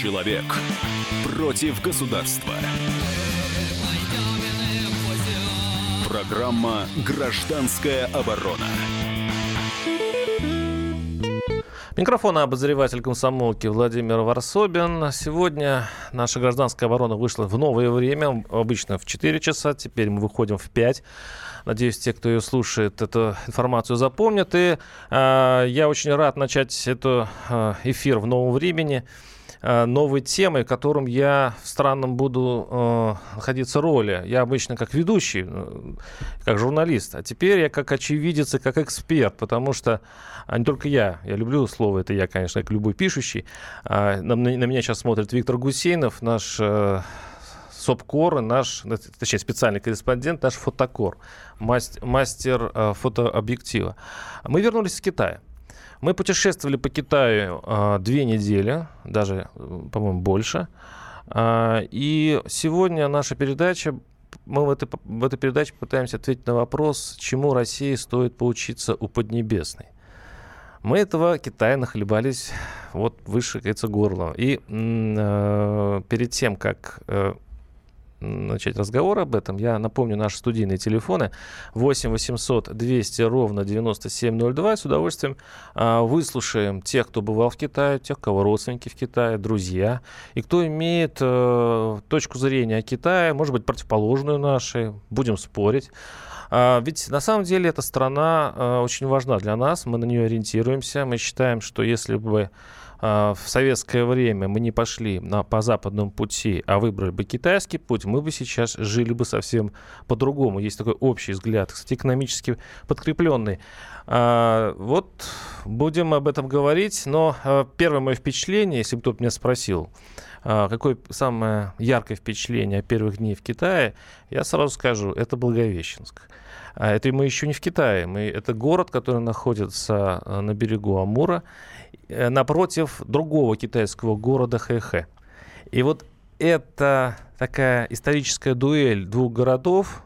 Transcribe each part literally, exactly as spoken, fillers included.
Человек против государства. Программа «Гражданская оборона». Микрофон обозреватель комсомолки Владимир Ворсобин. Сегодня наша гражданская оборона вышла в новое время. Обычно в четыре часа, теперь мы выходим в пять. Надеюсь, те, кто ее слушает, эту информацию запомнят. И э, я очень рад начать этот эфир в новом времени э, новой темой, в котором я в странном буду э, находиться роли. Я обычно как ведущий, как журналист, а теперь я как очевидец и как эксперт, потому что а не только я, я люблю слово, это я, конечно, как любой пишущий. А, на, на меня сейчас смотрит Виктор Гусейнов, наш э, сопкор, наш, точнее, специальный корреспондент, наш фотокор, мастер, мастер э, фотообъектива. Мы вернулись из Китая. Мы путешествовали по Китаю э, две недели, даже, по-моему, больше. Э, и сегодня наша передача, мы в этой, в этой передаче пытаемся ответить на вопрос, чему России стоит поучиться у Поднебесной. Мы этого Китая нахлебались вот выше, кажется, горла. И э, перед тем, как э, начать разговор об этом, я напомню наши студийные телефоны восемь восемьсот двести ровно девяносто семь ноль два. С удовольствием э, выслушаем тех, кто бывал в Китае, тех, кого родственники в Китае, друзья, и кто имеет э, точку зрения о Китае, может быть, противоположную нашей. Будем спорить. Ведь на самом деле эта страна очень важна для нас, мы на нее ориентируемся, мы считаем, что если бы в советское время мы не пошли на, по западному пути, а выбрали бы китайский путь, мы бы сейчас жили бы совсем по-другому. Есть такой общий взгляд, кстати, экономически подкрепленный. Вот будем об этом говорить, но первое мое впечатление, если бы кто-то меня спросил, какое самое яркое впечатление о первых дней в Китае, я сразу скажу, это Благовещенск. Это мы еще не в Китае, мы, это город, который находится на берегу Амура, напротив другого китайского города Хэйхэ. И вот эта такая историческая дуэль двух городов,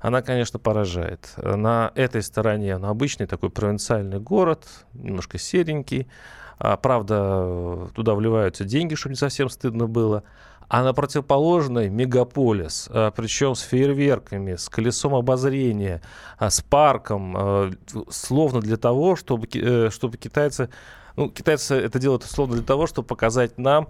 она, конечно, поражает. На этой стороне, на обычный такой провинциальный город, немножко серенький, правда, туда вливаются деньги, чтобы не совсем стыдно было. А на противоположной мегаполис, причем с фейерверками, с колесом обозрения, с парком, словно для того, чтобы, чтобы китайцы... Ну, китайцы это делают словно для того, чтобы показать нам,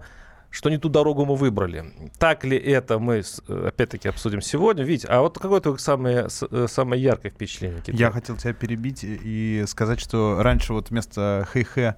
что не ту дорогу мы выбрали. Так ли это, мы опять-таки обсудим сегодня. Вить, а вот какое твое самое, самое яркое впечатление Китая? Я хотел тебя перебить и сказать, что раньше вот вместо Хэйхэ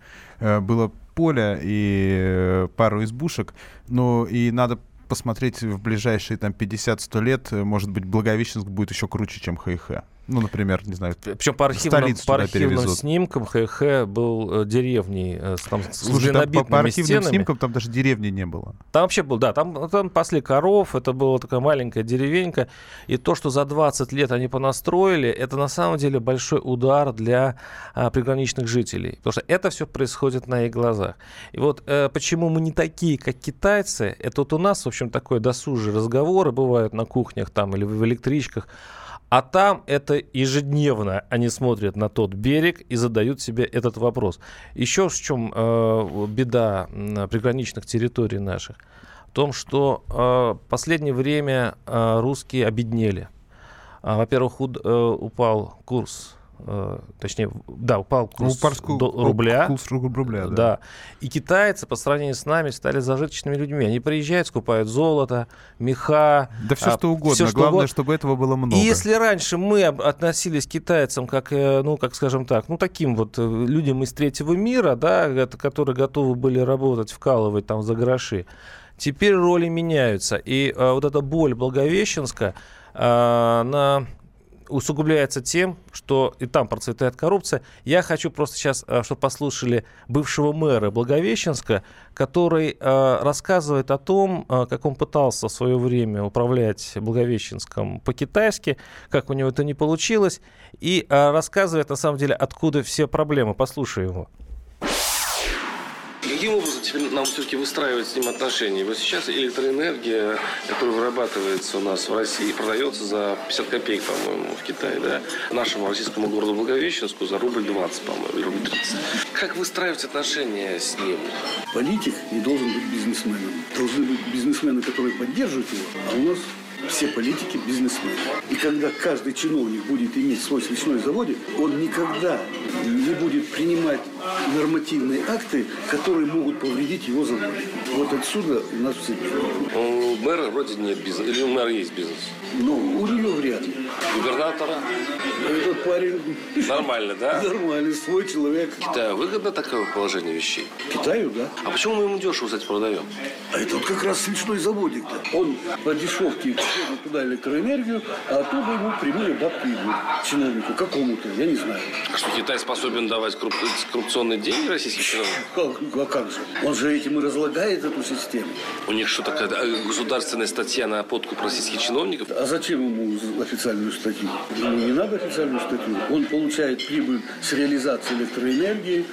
было поле и пару избушек, ну и надо посмотреть в ближайшие там пятьдесят-сто лет, может быть, Благовещенск будет еще круче, чем Хэйхэ. Ну, например, не знаю, причем по архивным, по архивным снимкам Хэйхэ был деревней там, с глинобитными стенами. Снимкам там даже деревни не было. Там вообще был, да, там, там пасли коров, это была такая маленькая деревенька. И то, что за двадцать лет они понастроили, это на самом деле большой удар для а, приграничных жителей. Потому что это все происходит на их глазах. И вот э, почему мы не такие, как китайцы, это вот у нас, в общем, такое досужие разговоры бывают на кухнях там или в электричках. А там это ежедневно они смотрят на тот берег и задают себе этот вопрос. Еще в чем э, беда приграничных территорий наших? В том, что э, в последнее время э, русские обеднели. А, во-первых, уд, э, упал курс. Э, точнее, да, упал курс, ну, до, рубля. Курс рубля, да. Да. И китайцы по сравнению с нами стали зажиточными людьми. Они приезжают, скупают золото, меха. Да все, а, что угодно. Все, что Главное, угодно. Чтобы этого было много. И если раньше мы относились к китайцам как, ну, как, скажем так, ну, таким вот людям из третьего мира, да, которые готовы были работать, вкалывать там за гроши, теперь роли меняются. И а, вот эта боль Благовещенска, а, она... усугубляется тем, что и там процветает коррупция. Я хочу просто сейчас, чтобы послушали бывшего мэра Благовещенска, который рассказывает о том, как он пытался в свое время управлять Благовещенском по-китайски, как у него это не получилось, и рассказывает, на самом деле, откуда все проблемы. Послушай его. каким образом теперь нам все-таки выстраивать с ним отношения? Вот сейчас электроэнергия, которая вырабатывается у нас в России, продается за пятьдесят копеек, по-моему, в Китае, да? Нашему российскому городу Благовещенску за рубль двадцать, по-моему, рубль тридцать. Как выстраивать отношения с ним? Политик не должен быть бизнесменом. Должны быть бизнесмены, которые поддерживают его, а у нас... Все политики – бизнесмены. И когда каждый чиновник будет иметь свой свечной заводик, он никогда не будет принимать нормативные акты, которые могут повредить его заводик. Вот отсюда у нас все дело. У мэра вроде нет бизнеса. Или у мэра есть бизнес? Ну, у него вряд ли. Губернатора? Этот парень... Нормально, да? Нормально, свой человек. Китаю выгодно такое положение вещей? Китаю, да. А почему мы ему дешево, кстати, продаем? А это вот как раз свечной заводик-то. Он по дешевке... туда электроэнергию, а оттуда ему прямые бабки идут. Чиновнику какому-то, я не знаю. А что, Китай способен давать корруп... коррупционные деньги российским чиновникам? А как же? Он же этим и разлагает эту систему. У них что, такая государственная статья на подкуп российских чиновников? А зачем ему официальную статью? Ему не надо официальную статью. Он получает прибыль с реализации электроэнергии.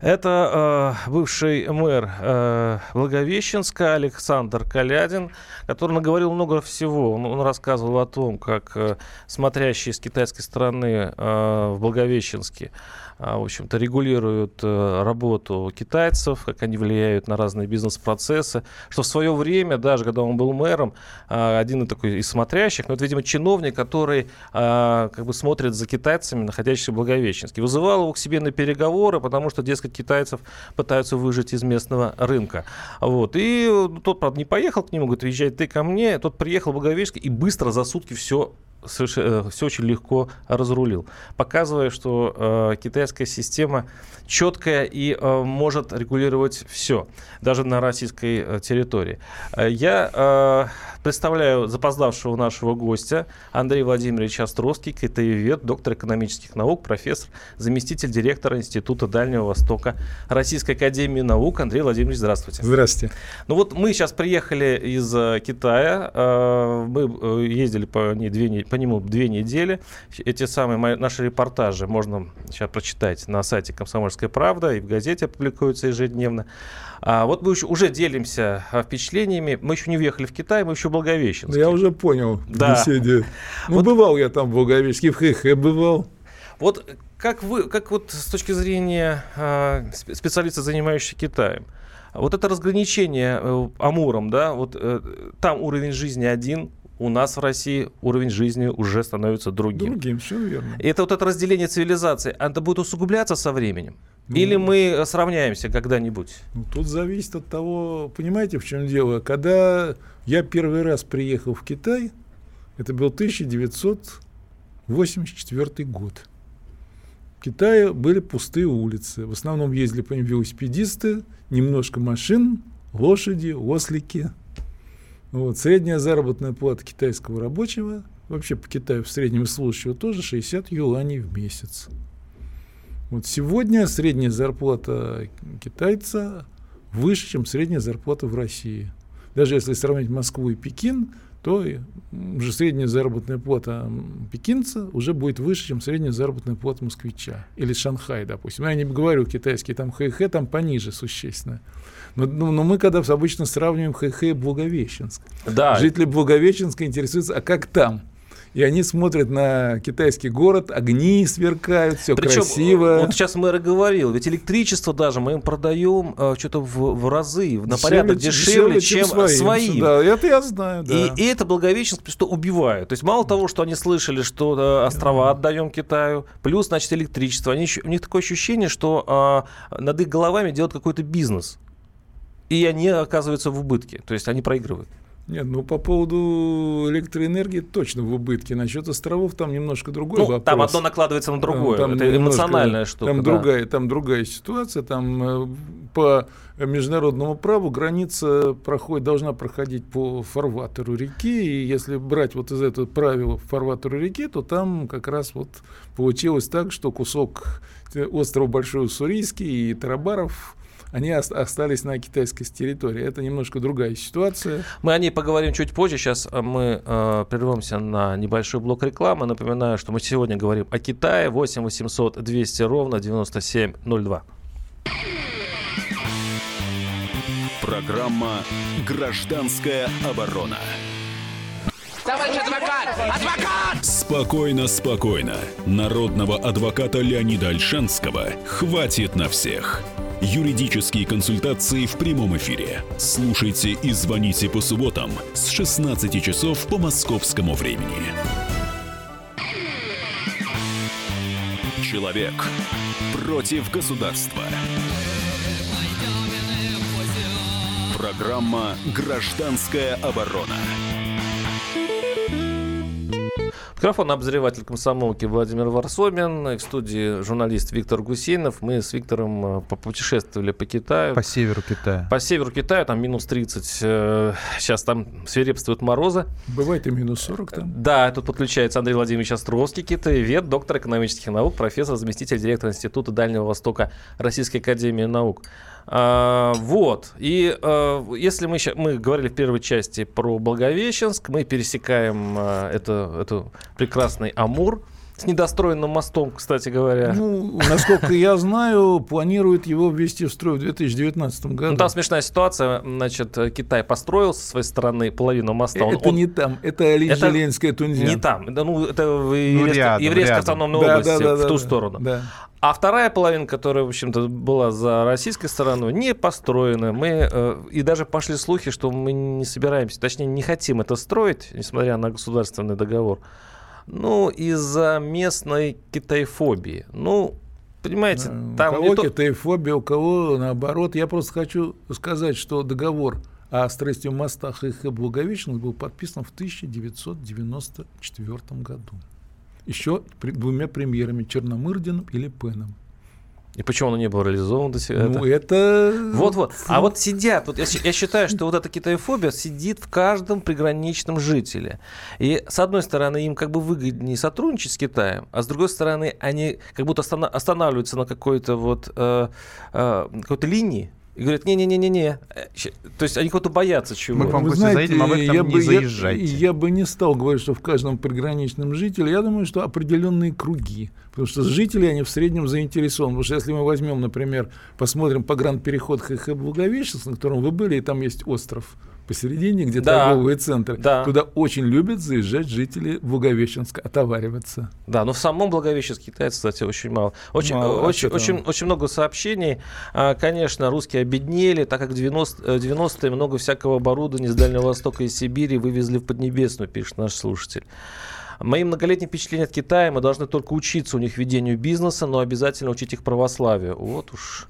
Это э, бывший мэр э, Благовещенска Александр Колядин, который наговорил много всего. Он, он рассказывал о том, как э, смотрящие с китайской стороны э, в Благовещенске э, в общем-то, регулируют э, работу китайцев, как они влияют на разные бизнес-процессы. Что в свое время, даже когда он был мэром, э, один такой из смотрящих, ну, это, видимо, чиновник, который э, как бы смотрит за китайцами, находящимися в Благовещенске, вызывал его к себе на переговоры, потому что, дескать, китайцев пытаются выжить из местного рынка. Вот. И тот, правда, не поехал к нему, говорит, езжай ты ко мне. Тот приехал в Благовещенск и быстро за сутки все, совершенно, все очень легко разрулил. Показывая, что э, китайская система четкая и э, может регулировать все, даже на российской э, территории. Я э, представляю запоздавшего нашего гостя Андрея Владимировича Островский, китаевед, доктор экономических наук, профессор, заместитель директора Института Дальнего Востока Российской академии наук. Андрей Владимирович, здравствуйте. Здравствуйте. Ну вот мы сейчас приехали из Китая. Мы ездили по, не, две, по нему две недели. Эти самые мои, наши репортажи можно сейчас прочитать на сайте «Комсомольская правда» и в газете публикуются ежедневно. А вот мы уже делимся впечатлениями. Мы еще не въехали в Китай, мы еще в Благовещенске. Я уже понял. Да. Беседе. Ну, вот... бывал я там в Благовещенске, в Хэйхэ бывал. Вот как вы, как вот с точки зрения э, специалиста, занимающегося Китаем, вот это разграничение э, Амуром, да, вот э, там уровень жизни один, у нас в России уровень жизни уже становится другим. Другим, все верно. И это вот это разделение цивилизаций, это будет усугубляться со временем? Ну, или мы сравняемся когда-нибудь? Ну, тут зависит от того, понимаете, в чем дело. Когда я первый раз приехал в Китай, это был тысяча девятьсот восемьдесят четвёртый год. В Китае были пустые улицы. В основном ездили по ним велосипедисты, немножко машин, лошади, ослики. Вот. Средняя заработная плата китайского рабочего, вообще по Китаю в среднем и служащего тоже, шестьдесят юаней в месяц. Вот сегодня средняя зарплата китайца выше, чем средняя зарплата в России. Даже если сравнить Москву и Пекин, то уже средняя заработная плата пекинца уже будет выше, чем средняя заработная плата москвича. Или Шанхай, допустим. Я не говорю китайский, там Хэйхэ, там пониже существенно. Но, но, но мы когда обычно сравниваем Хэйхэ и Благовещенск. Да. Жители Благовещенска интересуются, а как там? И они смотрят на китайский город, огни сверкают, все причем, красиво. Вот сейчас мэр и говорил, ведь электричество даже мы им продаем а, что-то в, в разы, на порядок дешевле, дешевле, чем, чем своим. своим. Да, это я знаю, да. И, и это Благовещенск просто убивает. То есть мало того, что они слышали, что да, острова отдаем Китаю, плюс, значит, электричество. Они, у них такое ощущение, что а, над их головами делают какой-то бизнес. И они оказываются в убытке, то есть они проигрывают. Нет, ну по поводу электроэнергии точно в убытке. Насчет островов там немножко другой ну, вопрос. Там одно накладывается на другое. Там, там это немножко, эмоциональная штука. Там, да. другая, там другая ситуация. Там по международному праву граница проходит, должна проходить по фарватеру реки. И если брать вот из этого правила фарватеру реки, то там как раз вот получилось так, что кусок острова Большой Уссурийский и Тарабаров... они остались на китайской территории. Это немножко другая ситуация. Мы о ней поговорим чуть позже. Сейчас мы э, прервемся на небольшой блок рекламы. Напоминаю, что мы сегодня говорим о Китае. восемь восемьсот двести ровно девяносто семь ноль два. Программа «Гражданская оборона». Товарищ адвокат! Адвокат! Спокойно, спокойно. Народного адвоката Леонида Ольшанского хватит на всех. Юридические консультации в прямом эфире. Слушайте и звоните по субботам с шестнадцати часов по московскому времени. Человек против государства. Программа «Гражданская оборона». Микрофон обозреватель комсомолки Владимир Ворсобин, в студии журналист Виктор Гусейнов. Мы с Виктором попутешествовали по Китаю. По северу Китая. По северу Китая, там минус тридцать, сейчас там свирепствуют морозы. Бывает и минус сорок там. Да, тут подключается Андрей Владимирович Островский, китаевед, доктор экономических наук, профессор, заместитель директора Института Дальнего Востока Российской Академии Наук. А, вот, и а, если мы, мы говорили в первой части про Благовещенск, мы пересекаем а, это, это прекрасный Амур с недостроенным мостом, кстати говоря. Ну, насколько я знаю, планируют его ввести в строй в две тысячи девятнадцатом году. Ну, там смешная ситуация. Значит, Китай построил со своей стороны половину моста. Это он, не он... там, это Али-Желенская Тунзян. Не там, это, ну, это ну, еврейская автономная да, область, да, да, в да, ту да, сторону. Да. А вторая половина, которая, в общем-то, была за российской стороной, не построена. Мы, э, и даже пошли слухи, что мы не собираемся, точнее, не хотим это строить, несмотря на государственный договор. Ну, из-за местной китайфобии. Ну, понимаете, да, там... У кого не китайфобия, у кого наоборот. Я просто хочу сказать, что договор о строительстве моста Хэйхэ Благовещенск был подписан в тысяча девятьсот девяносто четвёртом году. Еще двумя премьерами — Черномырдиным и Ле Пеном. И почему оно не было реализовано до сих пор? Ну, это... Вот-вот. А вот сидят... Вот я, я считаю, что вот эта китаефобия сидит в каждом приграничном жителе. И, с одной стороны, им как бы выгоднее сотрудничать с Китаем, а с другой стороны, они как будто останавливаются на какой-то вот э, э, какой-то линии и говорят: не-не-не-не-не. То есть они кого-то боятся чего. Мы к вам гости заедем, а вы там не заезжайте. Я, я бы не стал говорить, что в каждом приграничном жителе. Я думаю, что определенные круги. Потому что жители, они в среднем заинтересованы. Потому что если мы возьмем, например, посмотрим погранпереход Хэйхэ Благовещенск, на котором вы были, и там есть остров посередине, где да, торговые центры. Да. Туда очень любят заезжать жители Благовещенска, отовариваться. Да, но в самом Благовещенске китайцев, кстати, очень мало. Очень, мало очень, очень, очень много сообщений. Конечно, русские обеднели, так как в девяностые много всякого оборудования с Дальнего Востока и Сибири вывезли в Поднебесную, пишет наш слушатель. Мои многолетние впечатления от Китая: мы должны только учиться у них ведению бизнеса, но обязательно учить их православию. Вот уж,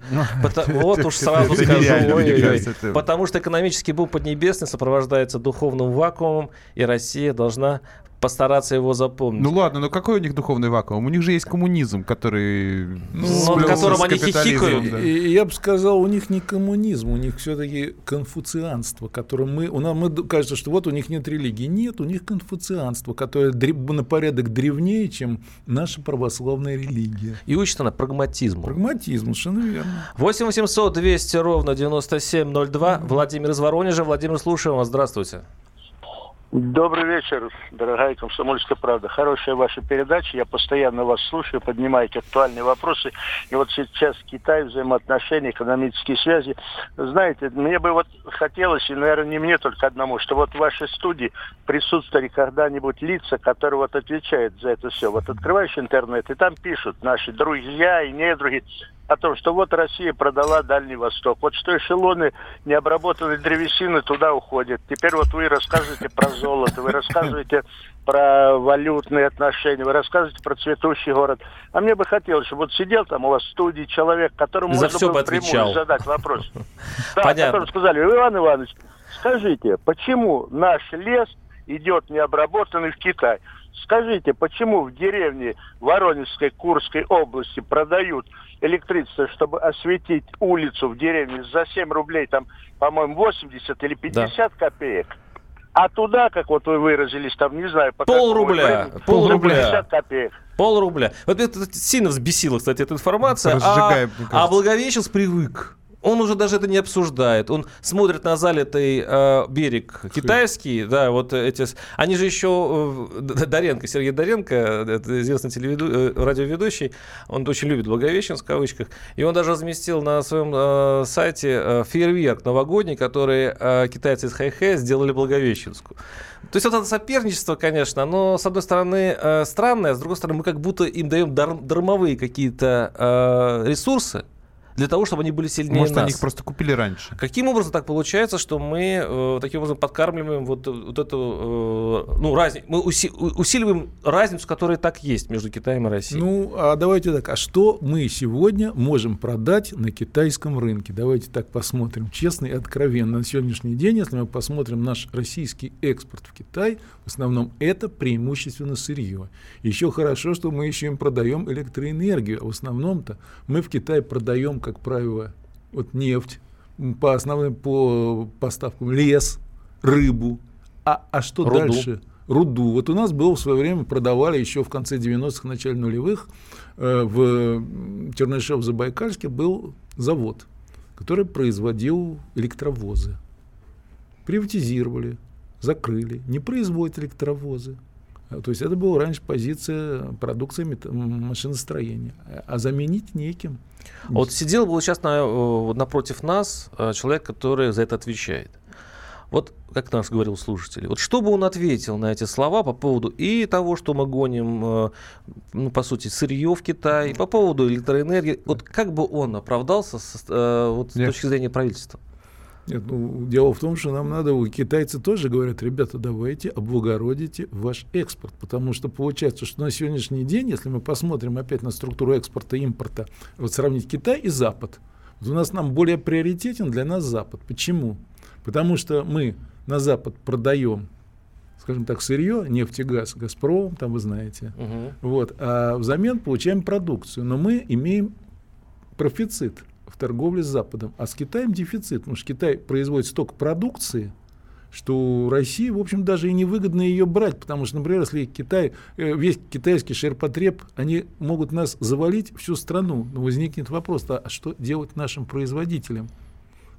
вот уж сразу скажу, потому что экономический бум Поднебесный сопровождается духовным вакуумом, и Россия должна постараться его запомнить. Ну ладно, но какой у них духовный вакуум? У них же есть коммунизм, который... Ну, над которым они хихикают. Да. Я бы сказал, у них не коммунизм, у них все-таки конфуцианство, которое мы... У нас мы, кажется, что вот у них нет религии. Нет, у них конфуцианство, которое древ, на порядок древнее, чем наша православная религия. И учит она прагматизму. Прагматизм, совершенно верно. восемь восемьсот двести ровно девяносто семь ноль два. Владимир из Воронежа. Владимир, слушаем вас. Здравствуйте. Добрый вечер, дорогая «Комсомольская правда». Хорошая ваша передача. Я постоянно вас слушаю, поднимаете актуальные вопросы. И вот сейчас Китай, взаимоотношения, экономические связи. Знаете, мне бы вот хотелось, и, наверное, не мне только одному, что вот в вашей студии присутствовали когда-нибудь лица, которые вот отвечают за это все. Вот открываешь интернет, и там пишут наши друзья и недруги о том, что вот Россия продала Дальний Восток, вот что эшелоны необработанной древесины туда уходят. Теперь вот вы рассказываете про золото, вы рассказываете про валютные отношения, вы рассказываете про цветущий город. А мне бы хотелось, чтобы вот сидел там у вас в студии человек, которому за можно было прямую задать вопрос. Да, которому сказали: Иван Иванович, скажите, почему наш лес идет необработанный в Китай? Скажите, почему в деревне Воронежской, Курской области продают электричество, чтобы осветить улицу в деревне за семь рублей, там, по-моему, восемьдесят или пятьдесят да. копеек? А туда, как вот вы выразились, там, не знаю, по пол рубля, времени, пол рубля, пятьдесят копеек. Пол рубля. Вот это сильно взбесило, кстати, эта информация. А, а Благовещенск привык. он уже даже это не обсуждает. Он смотрит на залитый э, берег китайский, да, вот эти... Они же еще... Э, Доренко, Сергей Доренко, это известный телеведу... э, радиоведущий, он очень любит Благовещенск, в кавычках, и он даже разместил на своем э, сайте э, фейерверк новогодний, который э, китайцы из Хэйхэ сделали Благовещенску. То есть вот это соперничество, конечно, оно, с одной стороны, э, странное, а с другой стороны, мы как будто им даем дар- дармовые какие-то э, ресурсы, для того, чтобы они были сильнее нас. Может, они их просто купили раньше. Каким образом так получается, что мы э, таким образом подкармливаем вот, вот эту... Э, ну, разницу, мы уси, усиливаем разницу, которая так есть между Китаем и Россией. Ну, а давайте так. А что мы сегодня можем продать на китайском рынке? Давайте так посмотрим честно и откровенно. На сегодняшний день, если мы посмотрим наш российский экспорт в Китай, в основном это преимущественно сырье. Еще хорошо, что мы еще им продаем электроэнергию. А в основном-то мы в Китае продаем, как правило, вот нефть, по основным по поставкам лес, рыбу, а, а что руду. Дальше? Руду. Вот у нас было в свое время, продавали еще в конце девяностых, начале нулевых, э, в Чернышев-Забайкальске был завод, который производил электровозы. Приватизировали, закрыли, не производят электровозы. То есть это была раньше позиция продукции машиностроения, а заменить неким. Вот сидел был сейчас на, напротив нас человек, который за это отвечает. Вот как нас говорил слушатель, вот что бы он ответил на эти слова по поводу и того, что мы гоним, ну, по сути, сырье в Китай, и по поводу электроэнергии, вот как бы он оправдался с, вот, с точки зрения правительства? Нет, ну, дело в том, что нам надо, китайцы тоже говорят, ребята, давайте облагородите ваш экспорт, потому что получается, что на сегодняшний день, если мы посмотрим опять на структуру экспорта и импорта, вот сравнить Китай и Запад, вот у нас нам более приоритетен для нас Запад. Почему? Потому что мы на Запад продаем, скажем так, сырье, нефть и газ, Газпром, там вы знаете, угу. Вот, а взамен получаем продукцию, но мы имеем профицит в торговле с Западом. А с Китаем дефицит, потому что Китай производит столько продукции, что России, в общем, даже и невыгодно ее брать, потому что, например, если Китай, весь китайский ширпотреб, они могут нас завалить, всю страну. Но возникнет вопрос, а что делать нашим производителям?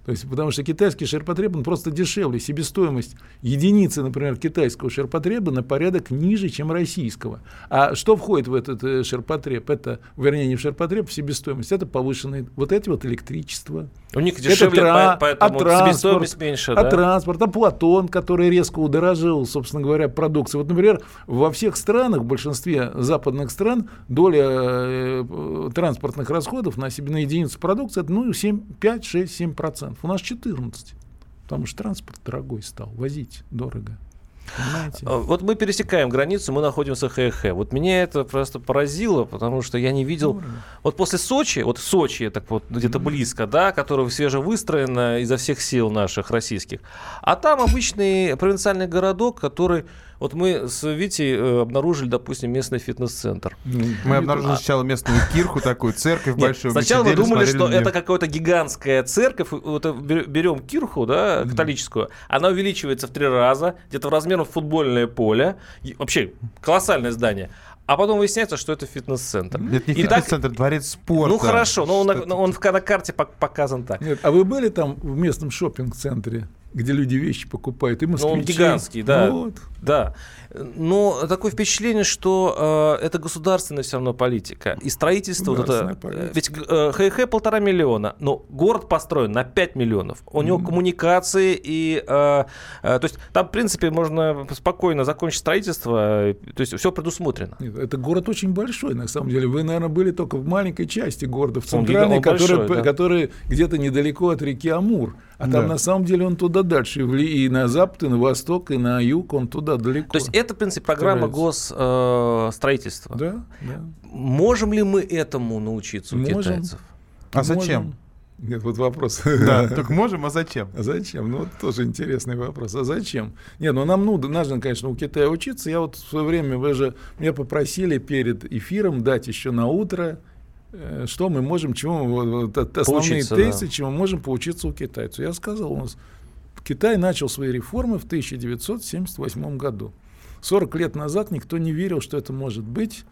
То есть, потому что китайский ширпотреб, он просто дешевле. Себестоимость единицы, например, китайского ширпотреба на порядок ниже, чем российского. А что входит в этот ширпотреб? Это, вернее, не в ширпотреб, в себестоимость. Это повышенные вот эти вот электричество. У них дешевле, тра- поэтому а себестоимость меньше. А да? Транспорт, а платон, который резко удорожил, собственно говоря, продукцию. Вот, например, во всех странах, в большинстве западных стран, доля э, транспортных расходов на, себе, на единицу продукции, это ну, семь, пять, шесть, семь процентов. У нас четырнадцать, потому что транспорт дорогой стал, возить дорого. Понимаете? Вот мы пересекаем границу, мы находимся в Хэйхэ. Вот меня это просто поразило, потому что я не видел... Ура. Вот после Сочи, вот Сочи так вот где-то mm-hmm. близко, да, которое свежевыстроено изо всех сил наших российских, а там обычный провинциальный городок, который... Вот мы с Витей обнаружили, допустим, местный фитнес-центр. Мы обнаружили сначала местную кирху такую, церковь большую. Сначала мы думали, что это какая-то гигантская церковь. Вот берем кирху, да, католическую, она увеличивается в три раза, где-то в размерах футбольное поле. Вообще колоссальное здание. А потом выясняется, что это фитнес-центр. Нет, не фитнес-центр, так... дворец спорта. Ну хорошо, но он, он, он на карте показан так. Нет, а вы были там в местном шоппинг-центре, где люди вещи покупают? И москвичи. Ну он гигантский, да. Вот. Да. Но такое впечатление, что э, это государственная все равно политика. И строительство... Вот это, политика. Ведь э, Хэйхэ полтора миллиона, но город построен на пять миллионов. У него mm. коммуникации и... Э, э, то есть там, в принципе, можно спокойно закончить строительство. То есть все предусмотрено. Нет, это город очень большой, на самом деле. Вы, наверное, были только в маленькой части города, в центральной, который, да. который где-то недалеко от реки Амур. А да. там, на самом деле, он туда дальше. И на запад, и на восток, и на юг, он туда далеко. То есть это, в принципе, программа госстроительства. Э, да, да. Можем ли мы этому научиться у можем. китайцев? А зачем? Можем. Нет, вот вопрос. Да, только можем, а зачем? А зачем? Ну, вот тоже интересный вопрос. А зачем? Нет, ну, нам нужно, конечно, у Китая учиться. Я вот в свое время, вы же меня попросили перед эфиром дать еще на утро... Что мы можем, чему вот, основные тезисы, да. чему мы можем поучиться у китайцев. Я сказал, у нас Китай начал свои реформы в тысяча девятьсот семьдесят восьмом году. сорок лет назад никто не верил, что это может быть.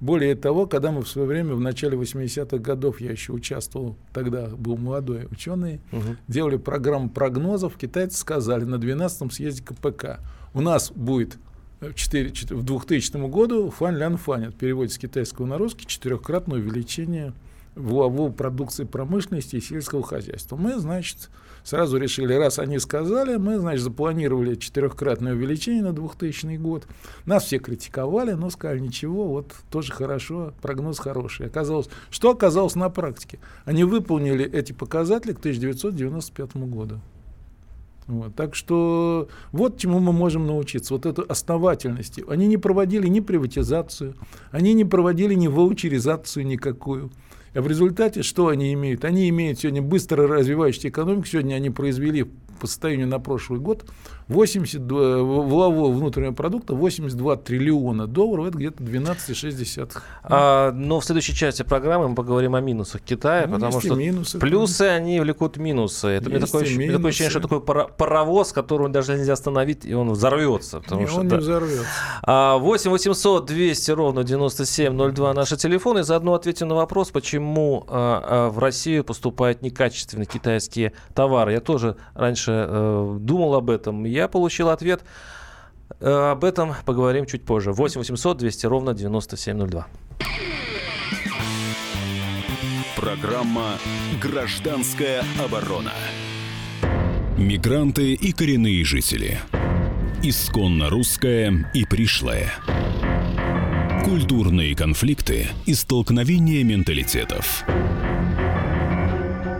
Более того, когда мы в свое время, в начале восьмидесятых годов, я еще участвовал, тогда был молодой ученый, угу. делали программу прогнозов, китайцы сказали на двенадцатом съезде ка пэ ка. У нас будет в, четыре, в двухтысячном году фан-лян-фань, это переводится с китайского на русский, четырехкратное увеличение валовой продукции промышленности и сельского хозяйства. Мы, значит, сразу решили, раз они сказали, мы, значит, запланировали четырехкратное увеличение на двухтысячный год. Нас все критиковали, но сказали, ничего, вот тоже хорошо, прогноз хороший. Оказалось, что оказалось на практике? Они выполнили эти показатели к тысяча девятьсот девяносто пятому году. Вот, так что вот чему мы можем научиться, вот этой основательности. Они не проводили ни приватизацию, они не проводили ни ваучеризацию никакую. А в результате что они имеют? Они имеют сегодня быстро развивающуюся экономику. Сегодня они произвели по состоянию на прошлый год восемьдесят два валового внутреннего продукта восемьдесят два триллиона долларов. Это где-то двенадцать целых шесть десятых. А, но в следующей части программы мы поговорим о минусах Китая, ну, потому что минусы, плюсы, да. Они влекут минусы. Это мне такое, минусы. такое ощущение, что такой паровоз, который даже нельзя остановить, и он взорвется. Потому и что, он да. не взорвется. восемь восемьсот двести ровно девяносто семь ноль два наши телефоны. И заодно ответим на вопрос, почему в Россию поступают некачественные китайские товары. Я тоже раньше думал об этом. Я получил ответ. Об этом поговорим чуть позже. восемь восемьсот двести ровно девяносто семь ноль два. Программа «Гражданская оборона». Мигранты и коренные жители. Исконно русское и пришлое. Культурные конфликты и столкновения менталитетов.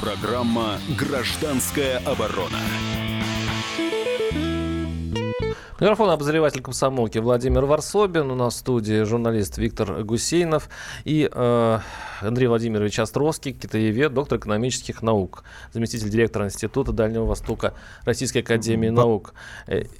Программа «Гражданская оборона». Микрофон обозреватель комсомолки Владимир Ворсобин. У нас в студии журналист Виктор Гусейнов и э, Андрей Владимирович Островский, китаевед, доктор экономических наук, заместитель директора Института Дальнего Востока Российской Академии наук.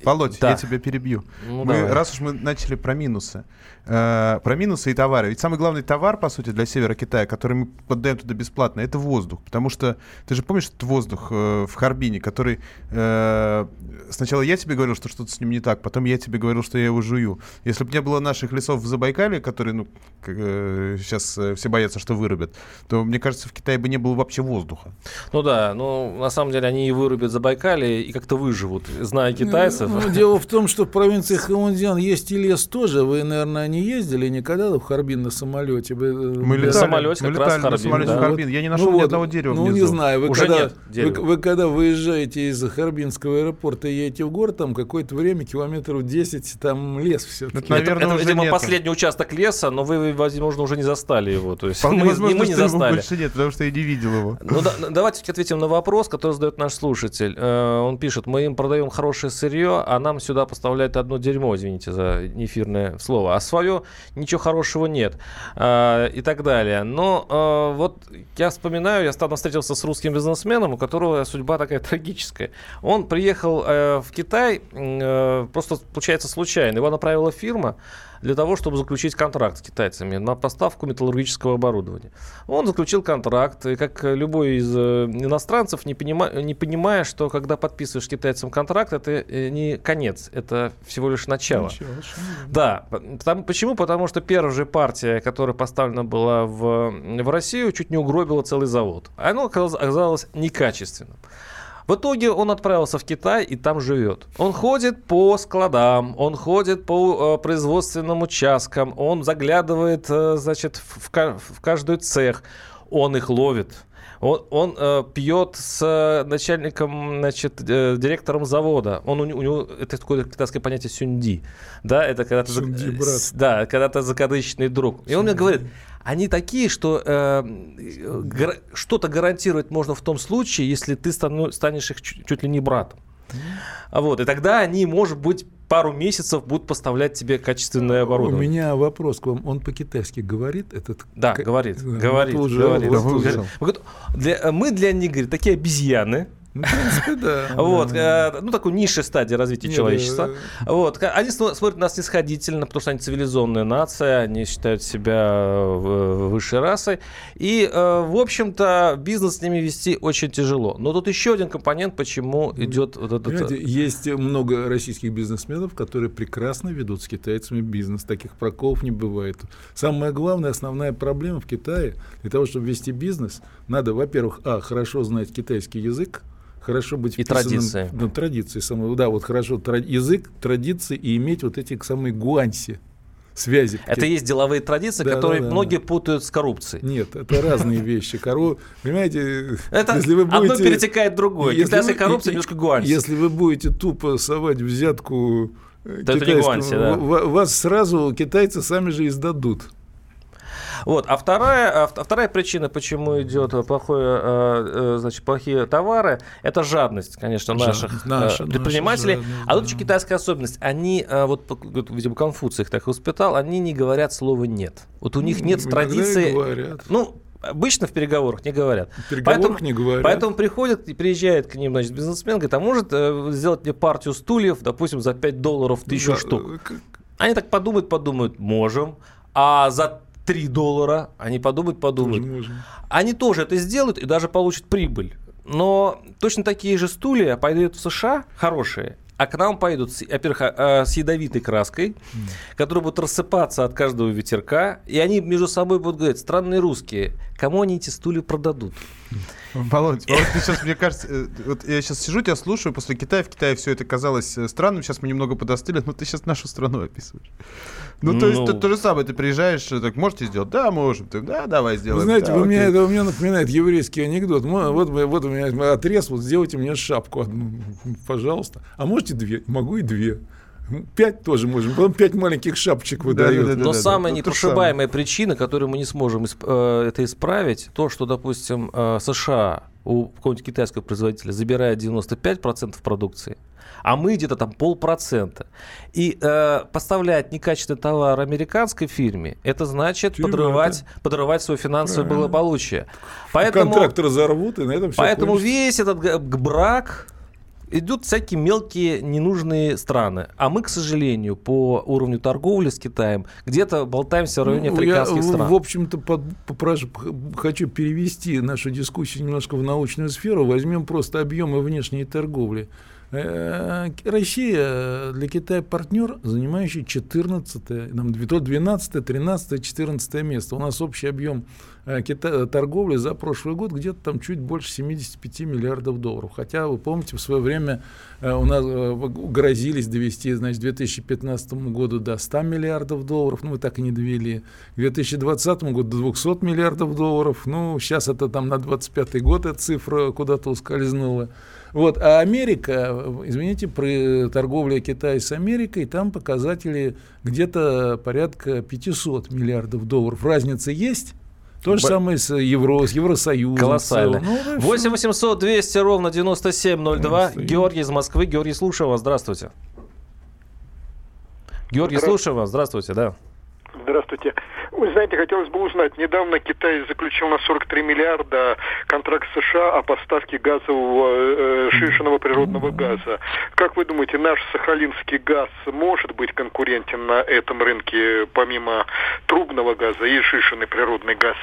Володь, да. я тебя перебью. Ну, мы, раз уж мы начали про минусы. Э, про минусы и товары. Ведь самый главный товар, по сути, для севера Китая, который мы поддаем туда бесплатно, это воздух. Потому что ты же помнишь этот воздух э, в Харбине, который... Э, сначала я тебе говорил, что что-то с ним не так, потом я тебе говорил, что я его жую. Если бы не было наших лесов в Забайкале, которые ну, э, сейчас все боятся, что вырубят, то, мне кажется, в Китае бы не было вообще воздуха. Ну да, но на самом деле они и вырубят Забайкалье и как-то выживут, зная китайцев. Ну, ну, дело в том, что в провинции Халунзян есть и лес тоже. Вы, наверное, не ездили никогда в Харбин на самолете? Мы летали, самолете, мы летали на самолете да. в Харбин. Я не нашел ну, ни вот, одного дерева ну, внизу. Ну, не знаю. Вы, Уже когда, нет дерева. Вы, вы когда выезжаете из Харбинского аэропорта и едете в город, там какое-то время, километров десять, там лес все-таки. Это, наверное, это, это видимо, нет. последний участок леса, но вы, возможно, уже не застали его. То есть мы, возможно, мы не застали. Больше нет, потому что я не видел его. Ну, да, давайте ответим на вопрос, который задает наш слушатель. Э, он пишет, мы им продаем хорошее сырье, а нам сюда поставляют одно дерьмо, извините за неэфирное слово. А свое ничего хорошего нет. Э, и так далее. Но э, вот я вспоминаю, я там встретился с русским бизнесменом, у которого судьба такая трагическая. Он приехал э, в Китай... Э, Просто, получается, случайно. Его направила фирма для того, чтобы заключить контракт с китайцами на поставку металлургического оборудования. Он заключил контракт, и как любой из иностранцев, не, понима, не понимая, что когда подписываешь китайцам контракт, это не конец, это всего лишь начало. Ничего, да. Потому, почему? Потому что первая же партия, которая поставлена была в, в Россию, чуть не угробила целый завод. Оно оказалось некачественным. В итоге он отправился в Китай и там живет. Он ходит по складам, он ходит по э, производственным участкам, он заглядывает, э, значит, в, в каждый цех, он их ловит. Он, он э, пьет с начальником, значит, э, директором завода. Он, у, у него это такое китайское понятие сюнди. Да, это когда-то сюнди, за, брат. Да, когда-то закадычный друг. Сюнди. И он мне говорит, они такие, что э, гра- что-то гарантировать можно в том случае, если ты стану- станешь их чуть, чуть ли не братом. Вот, и тогда они, может быть, пару месяцев будут поставлять тебе качественное оборудование. У меня вопрос к вам. Он по-китайски говорит? Этот... Да, к... говорит. Говорит. Уже, говорит. Да, говорит. Для, мы для них, говорит, такие обезьяны. Ну, в принципе, да. Вот, э, ну, такой низшей стадии развития Нет, человечества. Да. Вот, они смотрят нас снисходительно, потому что они цивилизованная нация, они считают себя высшей расой. И, э, в общем-то, бизнес с ними вести очень тяжело. Но тут еще один компонент, почему идет вот этот... Есть много российских бизнесменов, которые прекрасно ведут с китайцами бизнес. Таких проколов не бывает. Самая главная, основная проблема в Китае, для того, чтобы вести бизнес, надо, во-первых, а, хорошо знать китайский язык, хорошо быть вписанным... И традиции. Ну, традиции самые, да, вот хорошо, тра- язык, традиции и иметь вот эти самые гуанси, связи. Это есть деловые традиции, да, которые да, да, многие да. путают с коррупцией. Нет, это разные вещи. Кору... Понимаете, это если вы будете... одно перетекает в другое. Китайская коррупция, немножко гуанси. Если вы будете тупо совать взятку китайскому, вас сразу китайцы сами же издадут. Вот. А вторая, а вторая причина, почему идет плохое, значит, плохие товары, это жадность, конечно, наших наша, предпринимателей. Наша жадность, а тут да. еще китайская особенность. Они, вот, видимо, Конфуций их так воспитал, они не говорят слова «нет». Вот у них нет иногда традиции... Говорят. Ну, обычно в переговорах не говорят. В переговорах поэтому, не говорят. Поэтому приходит и приезжает к ним, значит, бизнесмен, говорит, а может э, сделать мне партию стульев, допустим, за пять долларов тысячу да. штук? Как... Они так подумают, подумают, можем, а за три доллара, они подумают, подумают. Тоже они тоже это сделают и даже получат прибыль. Но точно такие же стулья пойдут в США, хорошие, а к нам пойдут, во-первых, с ядовитой краской, mm. которая будет рассыпаться от каждого ветерка, и они между собой будут говорить, странные русские, кому они эти стулья продадут? Володь, сейчас, мне кажется, вот я сейчас сижу, тебя слушаю, после Китая, в Китае все это казалось странным, сейчас мы немного подостыли, но ты сейчас нашу страну описываешь. Ну, ну то есть, ну... то же самое, ты приезжаешь, так, можете сделать? Да, можем. Так, да, давай сделаем. Вы знаете, да, вы меня, это у меня напоминает еврейский анекдот. Вот, вот у меня отрез, вот сделайте мне шапку одну, пожалуйста. А можете две? Могу и две. Пять тоже можем, потом пять маленьких шапочек выдают. Да, да, да, но да, самая да, непрошибаемая причина, которую мы не сможем исп- э, это исправить, то, что, допустим, э, США у какого-нибудь китайского производителя забирает девяносто пять процентов продукции, а мы где-то там полпроцента. И э, поставлять некачественный товар американской фирме, это значит Тюрьма, подрывать, да? подрывать свое финансовое Правильно. Благополучие. Поэтому, контракт разорвут, и на этом все поэтому кончится. Весь этот брак... Идут всякие мелкие ненужные страны. А мы, к сожалению, по уровню торговли с Китаем где-то болтаемся в районе ну, африканских я, стран. В общем-то, под, попрошу, хочу перевести нашу дискуссию немножко в научную сферу. Возьмем просто объемы внешней торговли. Россия для Китая партнер, занимающий четырнадцатое, двенадцатое, тринадцатое, четырнадцатое место. У нас общий объем Кита- торговли за прошлый год где-то там чуть больше семьдесят пять миллиардов долларов. Хотя, вы помните, в свое время у нас грозились довести, значит, к две тысячи пятнадцатому году до сто миллиардов долларов. Ну, мы так и не довели. К две тысячи двадцатому году до двести миллиардов долларов. Ну, сейчас это там на двадцать пятый год эта цифра куда-то ускользнула. Вот. А Америка, извините, при торговле Китая с Америкой, там показатели где-то порядка пятьсот миллиардов долларов. Разница есть? То Б... же самое с, Евро, с Евросоюзом. Колоссально. Ну, восемь восемьсот двести ровно девяносто семь ноль два. Георгий из Москвы. Георгий, слушаю вас. Здравствуйте. Георгий, Здра... слушаю вас. Здравствуйте, да. Здравствуйте. Вы знаете, хотелось бы узнать, недавно Китай заключил на сорок три миллиарда контракт с США о поставке газового, э, шишиного природного газа. Как вы думаете, наш сахалинский газ может быть конкурентен на этом рынке, помимо трубного газа и шишиный природный газ?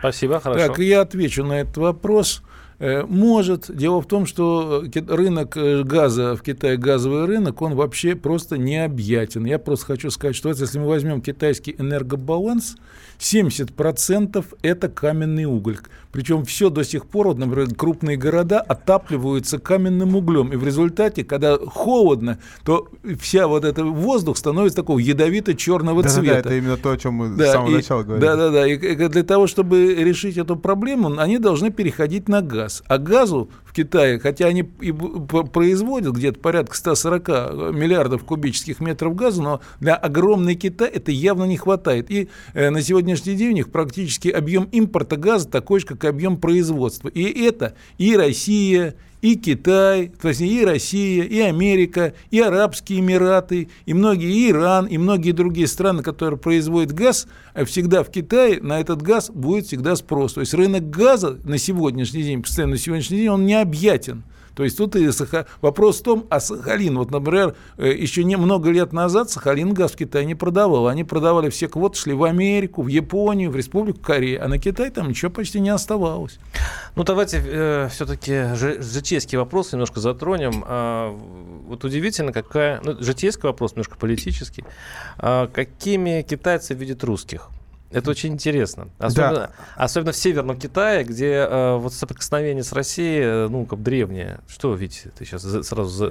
Спасибо, хорошо. Так, я отвечу на этот вопрос. Может. Дело в том, что рынок газа в Китае, газовый рынок, он вообще просто необъятен. Я просто хочу сказать, что если мы возьмем китайский энергобаланс, семьдесят процентов это каменный уголь. Причем все до сих пор, вот, например, крупные города отапливаются каменным углем. И в результате, когда холодно, то вся вот этот воздух становится такого ядовито-черного да, цвета. Да, да, это именно то, о чем мы да, с самого и, начала говорили. Да, да, да. И для того, чтобы решить эту проблему, они должны переходить на газ. А газу в Китае, хотя они и производят где-то порядка сто сорок миллиардов кубических метров газа, но для огромной Китая это явно не хватает. И на сегодняшний день у них практически объем импорта газа такой же, как объем производства. И это и Россия, и Китай, то есть и Россия, и Америка, и Арабские Эмираты, и многие, и Иран, и многие другие страны, которые производят газ, а всегда в Китае на этот газ будет всегда спрос. То есть рынок газа на сегодняшний день, постоянно на сегодняшний день, он необъятен. То есть тут и Саха... вопрос в том, а Сахалин, вот, например, еще не много лет назад Сахалин газ в Китае не продавал. Они продавали все квоты, шли в Америку, в Японию, в Республику Корею, а на Китай там ничего почти не оставалось. Ну, давайте э, все-таки житейский вопрос немножко затронем. А, вот удивительно, какая... Ну, житейский вопрос, немножко политический. А, какими китайцы видят русских? Это очень интересно. Особенно, да. особенно в Северном Китае, где э, вот соприкосновение с Россией, ну, как древнее. Что, Витя, ты сейчас за, сразу за,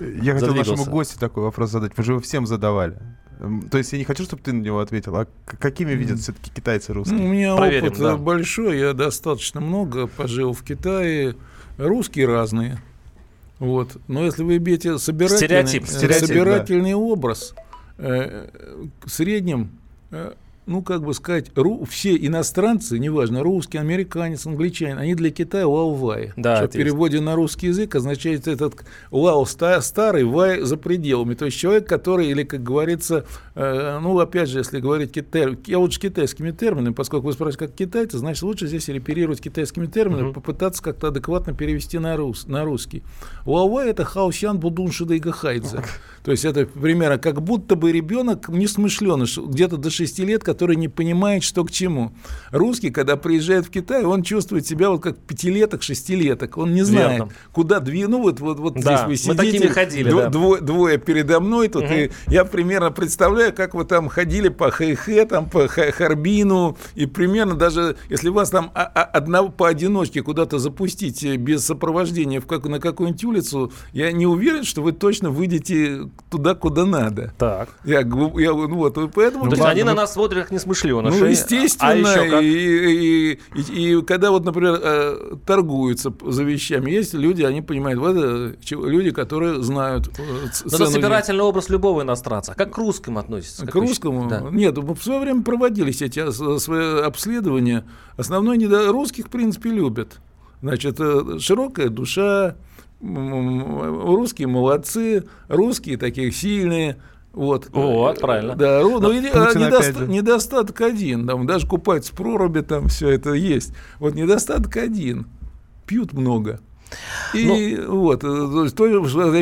Я задвигался. Хотел нашему гостю такой вопрос задать. Вы же его всем задавали. То есть я не хочу, чтобы ты на него ответил. А какими видят все-таки китайцы русские? Ну, у меня Проверим, опыт да. большой. Я достаточно много пожил в Китае. Русские разные. Вот. Но если вы берете собирательный, Стереотип. Стереотип, собирательный да. образ, э, в среднем... Э, ну, как бы сказать, ру, все иностранцы, неважно, русский, американец, англичанин, они для Китая лао-вай. Да, что в переводе есть. На русский язык означает этот лао старый, вай за пределами. То есть человек, который, или, как говорится, э, ну, опять же, если говорить китай, я лучше китайскими терминами, поскольку вы спрашиваете, как китайцы, значит, лучше здесь реперировать китайскими терминами, угу. попытаться как-то адекватно перевести на, рус, на русский. Лао-вай — это хаосян будуншида и гахайдзе. То есть это примерно как будто бы ребенок несмышленый, где-то до шести лет, который не понимает, что к чему. Русский, когда приезжает в Китай, он чувствует себя вот как пятилеток, шестилеток. Он не знает, Верно. куда двинуть. Ну, вот, вот, вот да, здесь вы сидите, ходили, дво, да. дво, двое передо мной. Тут, угу. и я примерно представляю, как вы там ходили по Хэйхэ, там, по Харбину. И примерно даже, если вас там одного поодиночке куда-то запустить без сопровождения в как, на какую-нибудь улицу, я не уверен, что вы точно выйдете туда, куда надо. Так. Я, я, ну, вот, поэтому... Ну, то есть они на нас смотрят, несмышленыши. Ну, естественно. А еще как? И, и, и, и когда, вот, например, торгуются за вещами, есть люди, они понимают, вот это люди, которые знают цену. Это собирательный образ любого иностранца. Как к русскому относится? К русскому? Да. Нет, в свое время проводились эти свои обследования. Основное недо... русских, в принципе, любят. Значит, широкая душа, русские молодцы, русские такие сильные. Вот. Вот, правильно. Да, ну, да, недоста- недостаток один. Там, даже купать в проруби, там все это есть. Вот недостаток один. Пьют много. И ну, вот, то,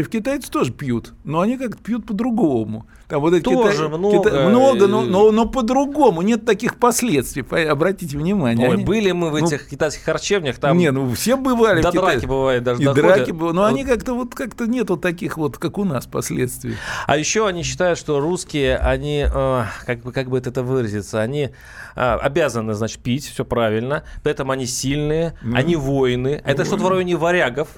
китайцы тоже пьют, но они как-то пьют по-другому. Там вот тоже китай... много. Китай... много но, но, но по-другому. Нет таких последствий, обратите внимание. Ой, они... Были мы в этих ну, китайских харчевнях. Там не, ну все бывали. До в драки бывает даже. И доходят. Драки бывают, но вот. Они как-то вот как-то нет вот таких вот, как у нас, последствий. А еще они считают, что русские, они, э, как бы, как бы это выразиться, они э, обязаны, значит, пить, все правильно, при этом они сильные, mm. они воины. Это Ой. что-то в районе варяг. Варягов,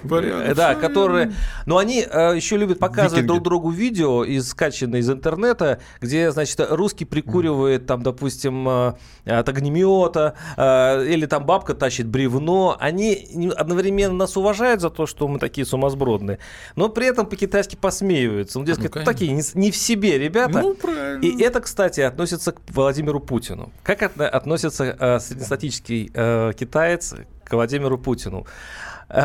да, которые, но они э, еще любят показывать Викинги. друг другу видео, из, скачанные из интернета, где, значит, русский прикуривает, там, допустим, э, от огнемета, э, или там бабка тащит бревно. Они одновременно нас уважают за то, что мы такие сумасбродные, но при этом по-китайски посмеиваются. Ну, дескать, ну, такие не, не в себе ребята. Ну, и это, кстати, относится к Владимиру Путину. Как это относится э, среднестатический э, китаец к Владимиру Путину?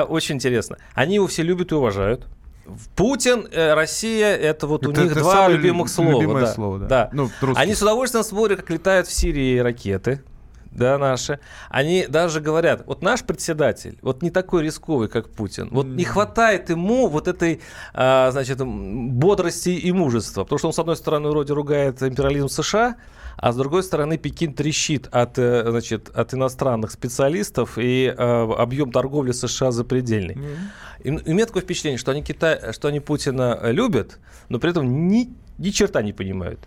Очень интересно. Они его все любят и уважают. Путин, Россия, это вот это, у них два любимых слова. Да. Слово, да. Да. Ну, они с удовольствием смотрят, как летают в Сирии ракеты. Да, наши. Они даже говорят, вот наш председатель, вот не такой рисковый, как Путин. Вот не хватает ему вот этой, а, значит, бодрости и мужества. Потому что он, с одной стороны, вроде ругает империализм США, а с другой стороны, Пекин трещит от, значит, от иностранных специалистов, и э, объем торговли США запредельный. Mm-hmm. И, и у меня такое впечатление, что они, Китай, что они Путина любят, но при этом ни, ни черта не понимают.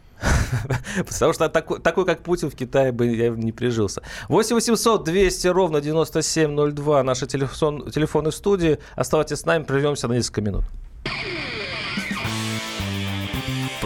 Потому что такой, такой, как Путин, в Китае бы я не прижился. восемь восемьсот двести ровно девяносто семь ноль два. Наши телефон, телефоны в студии. Оставайтесь с нами, прервемся на несколько минут.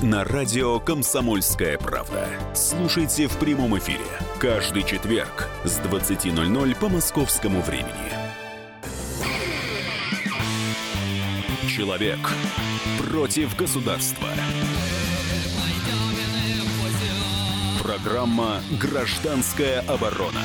на радио «Комсомольская правда». Слушайте в прямом эфире каждый четверг с двадцати ноль-ноль по московскому времени. Человек против государства. Программа «Гражданская оборона».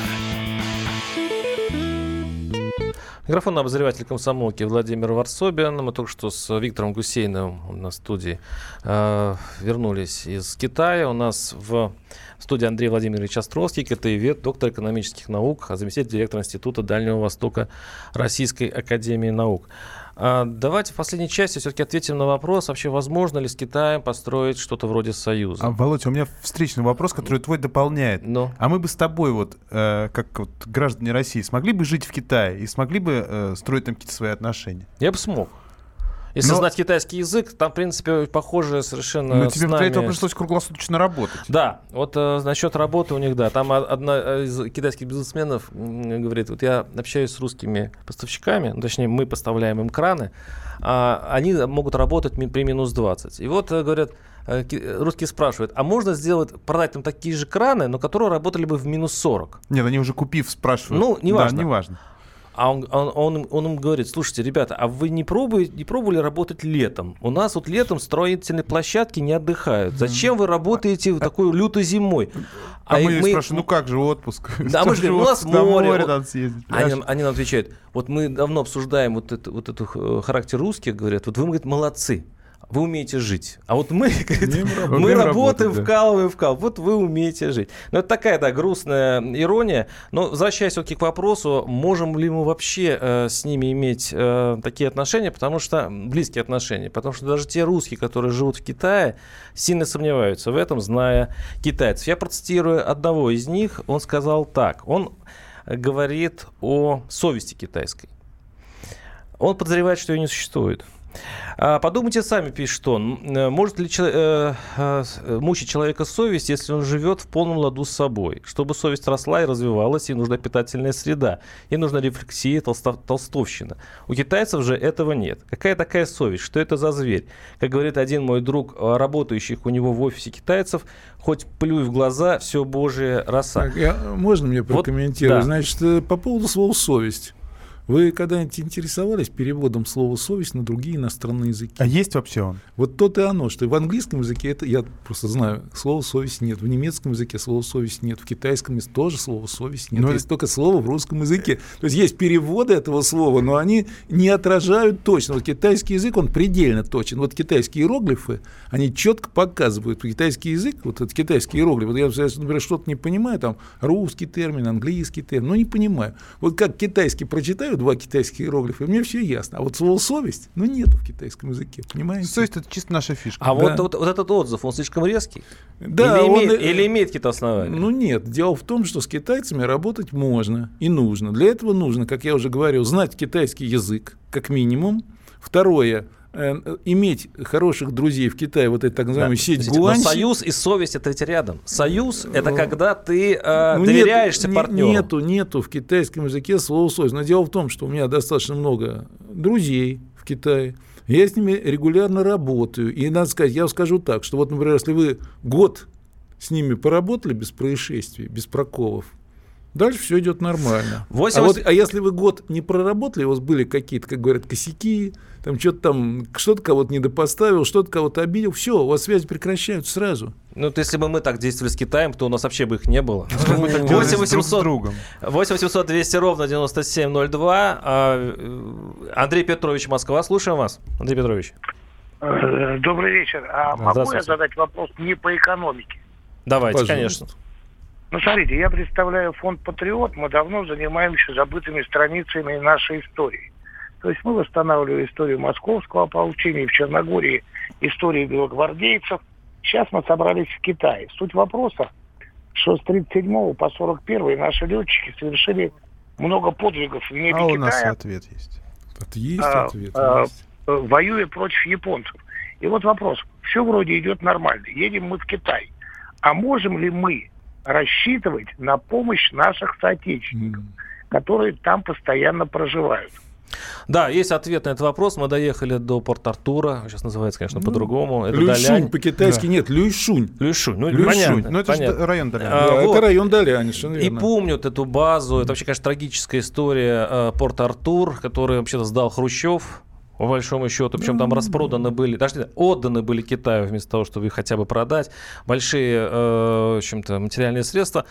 Микрофон обозреватель комсомолки Владимир Ворсобин. Мы только что с Виктором Гусейновым на студии э, вернулись из Китая. У нас в студии Андрей Владимирович Островский, китаевед, доктор экономических наук, заместитель директора Института Дальнего Востока Российской Академии Наук. А давайте в последней части все-таки ответим на вопрос, вообще возможно ли с Китаем построить что-то вроде союза. А, Володь, у меня встречный вопрос, который твой дополняет. Но. А мы бы с тобой, вот, э, как вот, граждане России, смогли бы жить в Китае и смогли бы э, строить там какие-то свои отношения? Я бы смог. Если но... знать китайский язык, там, в принципе, похоже совершенно. Но тебе для этого пришлось круглосуточно работать. Да, вот э, насчет работы у них, да. Там одна из китайских бизнесменов говорит, вот я общаюсь с русскими поставщиками, точнее, мы поставляем им краны, а они могут работать при минус двадцать. И вот, говорят, русские спрашивают, а можно сделать, продать там такие же краны, но которые работали бы в минус сорок? Нет, они уже купив спрашивают. Ну, неважно. Да, неважно. А он, он, он, он им говорит, слушайте, ребята, а вы не пробуете, не пробовали работать летом? У нас вот летом строительные площадки не отдыхают. Зачем вы работаете в такую лютую зимой? А, а мы мы... спрашиваем, ну как же отпуск? Да, мы же говорим, у нас море. море вот... съездить, они, они нам отвечают, вот мы давно обсуждаем вот этот вот это характер русских, говорят, вот вы, говорит, молодцы. Вы умеете жить. А вот мы, говорит, мы работаем, да. вкалываем, вкалываем. Вот вы умеете жить. Ну, это такая, да, грустная ирония. Но возвращаясь все-таки к вопросу, можем ли мы вообще э, с ними иметь э, такие отношения, потому что близкие отношения, потому что даже те русские, которые живут в Китае, сильно сомневаются в этом, зная китайцев. Я процитирую одного из них. Он сказал так. Он говорит о совести китайской. Он подозревает, что ее не существует. Подумайте сами, пишет он, может ли э, э, мучить человека совесть, если он живет в полном ладу с собой? Чтобы совесть росла и развивалась, ей нужна питательная среда, ей нужна рефлексия, толстов, толстовщина. У китайцев же этого нет. Какая такая совесть? Что это за зверь? Как говорит один мой друг, работающий у него в офисе китайцев, хоть плюй в глаза, все божья роса. Так, я, можно мне прокомментировать? Вот, да. Значит, по поводу слова «совесть». Вы когда-нибудь интересовались переводом слова «совесть» на другие иностранные языки? А есть вообще он? Вот то-то и оно, что в английском языке, это я просто знаю, слова «совесть» нет, в немецком языке слова «совесть» нет, в китайском языке тоже слова «совесть» нет, но есть это... только слово в русском языке. То есть есть переводы этого слова, но они не отражают точно. Вот китайский язык, он предельно точен. Вот китайские иероглифы, они четко показывают. Китайский язык, вот этот китайский иероглиф, вот я, например, что-то не понимаю, там русский термин, английский термин, ну не понимаю. Вот как китайский прочитаю, два китайских иероглифа, и мне все ясно. А вот слово «совесть» ну нет в китайском языке, понимаете? Совесть — это чисто наша фишка. А да. вот, вот, вот этот отзыв, он слишком резкий? Да, или, он... имеет, или имеет какие-то основания? Ну нет. Дело в том, что с китайцами работать можно и нужно. Для этого нужно, как я уже говорил, знать китайский язык, как минимум. Второе — иметь хороших друзей в Китае, вот это так называемая да, сеть Гуанси. Но союз и совесть — это ведь рядом. Союз — это когда ты э, ну, доверяешься нет, партнеру. Нету, нету в китайском языке слова «совесть». Но дело в том, что у меня достаточно много друзей в Китае. Я с ними регулярно работаю. И надо сказать, я скажу так, что вот, например, если вы год с ними поработали без происшествий, без проколов, дальше все идет нормально. восемьдесят... А, вот, а если вы год не проработали, у вас были какие-то, как говорят, косяки, там что-то там, что-то кого-то недопоставил, что-то кого-то обидел, все, у вас связи прекращаются сразу. Ну, то если бы мы так действовали с Китаем, то у нас вообще бы их не было. восемь восемьсот двести ровно девяносто семь ноль два. Андрей Петрович, Москва, слушаем вас. Андрей Петрович. Добрый вечер. А могу я задать вопрос не по экономике? Давайте, пожалуйста. Конечно. Ну, смотрите, я представляю фонд «Патриот». Мы давно занимаемся забытыми страницами нашей истории. То есть мы восстанавливаем историю московского ополчения в Черногории, историю белогвардейцев. Сейчас мы собрались в Китае. Суть вопроса, что с тридцать седьмого по сорок первый наши летчики совершили много подвигов в небе Китая. А у нас ответ есть. Есть ответ. А, есть. Воюя против японцев. И вот вопрос. Все вроде идет нормально. Едем мы в Китай. А можем ли мы рассчитывать на помощь наших соотечественников, mm. которые там постоянно проживают? Да, есть ответ на этот вопрос. Мы доехали до Порт-Артура. Сейчас называется, конечно, ну, по-другому. Это Люйшунь Далянь. По-китайски да. Нет, Люйшунь. Люйшунь. Ну, Люйшунь. Понятно, ну это понятно. Же район Далянь. А, да, вот. Это район Далянь, совершенно верно. И помнят эту базу. Это вообще, конечно, трагическая история э, Порт-Артур, который вообще-то сдал Хрущев. По большому счету, причем там распроданы были, даже отданы были Китаю вместо того, чтобы их хотя бы продать, большие э, в общем-то, материальные средства.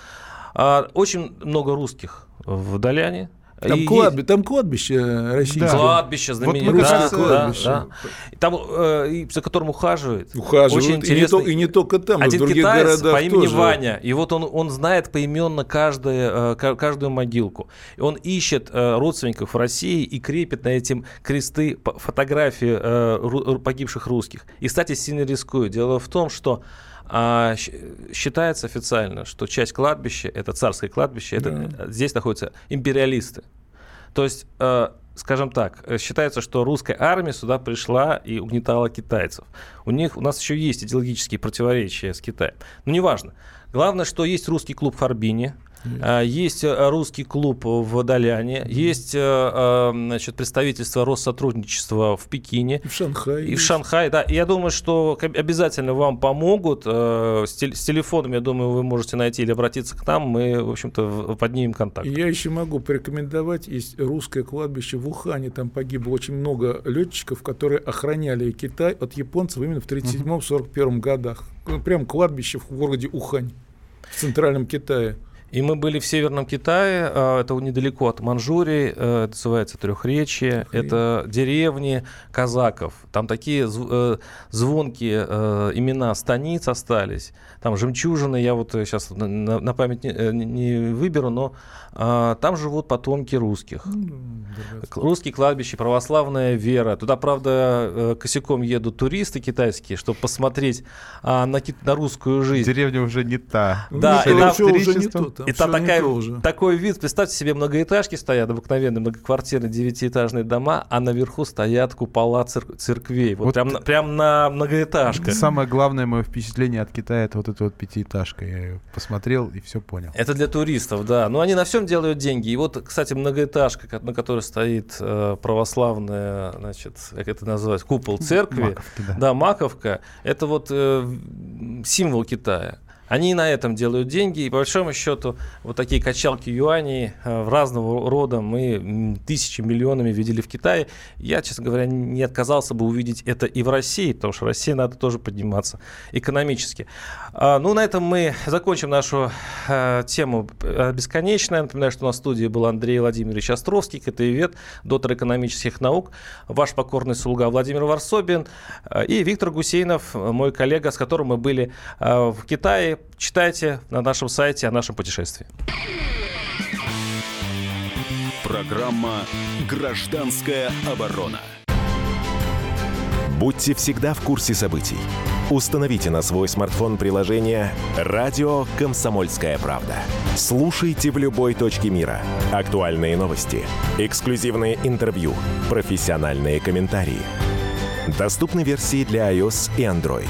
А, очень много русских в Даляне. Там, и кладбище, есть... там кладбище российское. Да. Кладбище знаменитое. Вот да, кладбище. Да, да. Там, э, за которым ухаживают. Ухаживают. Очень интересно. И, и не только там, но в других городах тоже. Один китаец по имени Ваня. И вот он, он знает поименно каждое, каждую могилку. И он ищет родственников в России и крепит на этим кресты фотографии погибших русских. И, кстати, сильно рискует. Дело в том, что А считается официально, что часть кладбища, это царское кладбище, это, да. Здесь находятся империалисты. То есть, э, скажем так, считается, что русская армия сюда пришла и угнетала китайцев. У них, у нас еще есть идеологические противоречия с Китаем. Но неважно. Главное, что есть русский клуб в Харбине, mm-hmm. есть русский клуб в Даляне, mm-hmm. есть э, значит, представительство Россотрудничества в Пекине. И в Шанхае. И в Шанхае, да. И я думаю, что обязательно вам помогут. Э, с, тел- с телефоном, я думаю, вы можете найти или обратиться к нам. Мы, в общем-то, поднимем контакт. Я еще могу порекомендовать. Есть русское кладбище в Ухане. Там погибло очень много летчиков, которые охраняли Китай от японцев именно в тридцать седьмом сорок первом годах. Прям кладбище в городе Ухань, в центральном Китае. И мы были в Северном Китае, это недалеко от Маньчжурии, это называется Трёхречье, это деревни казаков. Там такие звонкие имена станиц остались, там жемчужины, я вот сейчас на память не выберу, но там живут потомки русских. Русские кладбища, православная вера. Туда, правда, косяком едут туристы китайские, чтобы посмотреть на русскую жизнь. Деревня уже не та. Да, ну, и там уже не то. И там такая, такой вид. Представьте себе, многоэтажки стоят, обыкновенные многоквартирные девятиэтажные дома, а наверху стоят купола цир- церквей. Вот, вот прям, прям на многоэтажках. Самое главное мое впечатление от Китая — это вот эта вот пятиэтажка. Я ее посмотрел и все понял. Это для туристов, да. Но они на всем делают деньги. И вот, кстати, многоэтажка, на которой стоит э, православная, значит, как это называется, купол церкви. Маковка, да. Да, маковка. Это вот э, символ Китая. Они на этом делают деньги, и по большому счету вот такие качалки юаней э, разного рода мы тысячи, миллионами видели в Китае. Я, честно говоря, не отказался бы увидеть это и в России, потому что в России надо тоже подниматься экономически. А, ну, на этом мы закончим нашу э, тему бесконечную. Напоминаю, что у нас в студии был Андрей Владимирович Островский, китаевед, доктор экономических наук, ваш покорный слуга Владимир Ворсобин э, и Виктор Гусейнов, мой коллега, с которым мы были э, в Китае. Читайте на нашем сайте о нашем путешествии. Программа «Гражданская оборона». Будьте всегда в курсе событий. Установите на свой смартфон приложение «Радио Комсомольская правда». Слушайте в любой точке мира. Актуальные новости, эксклюзивные интервью, профессиональные комментарии. Доступны версии для iOS и Android.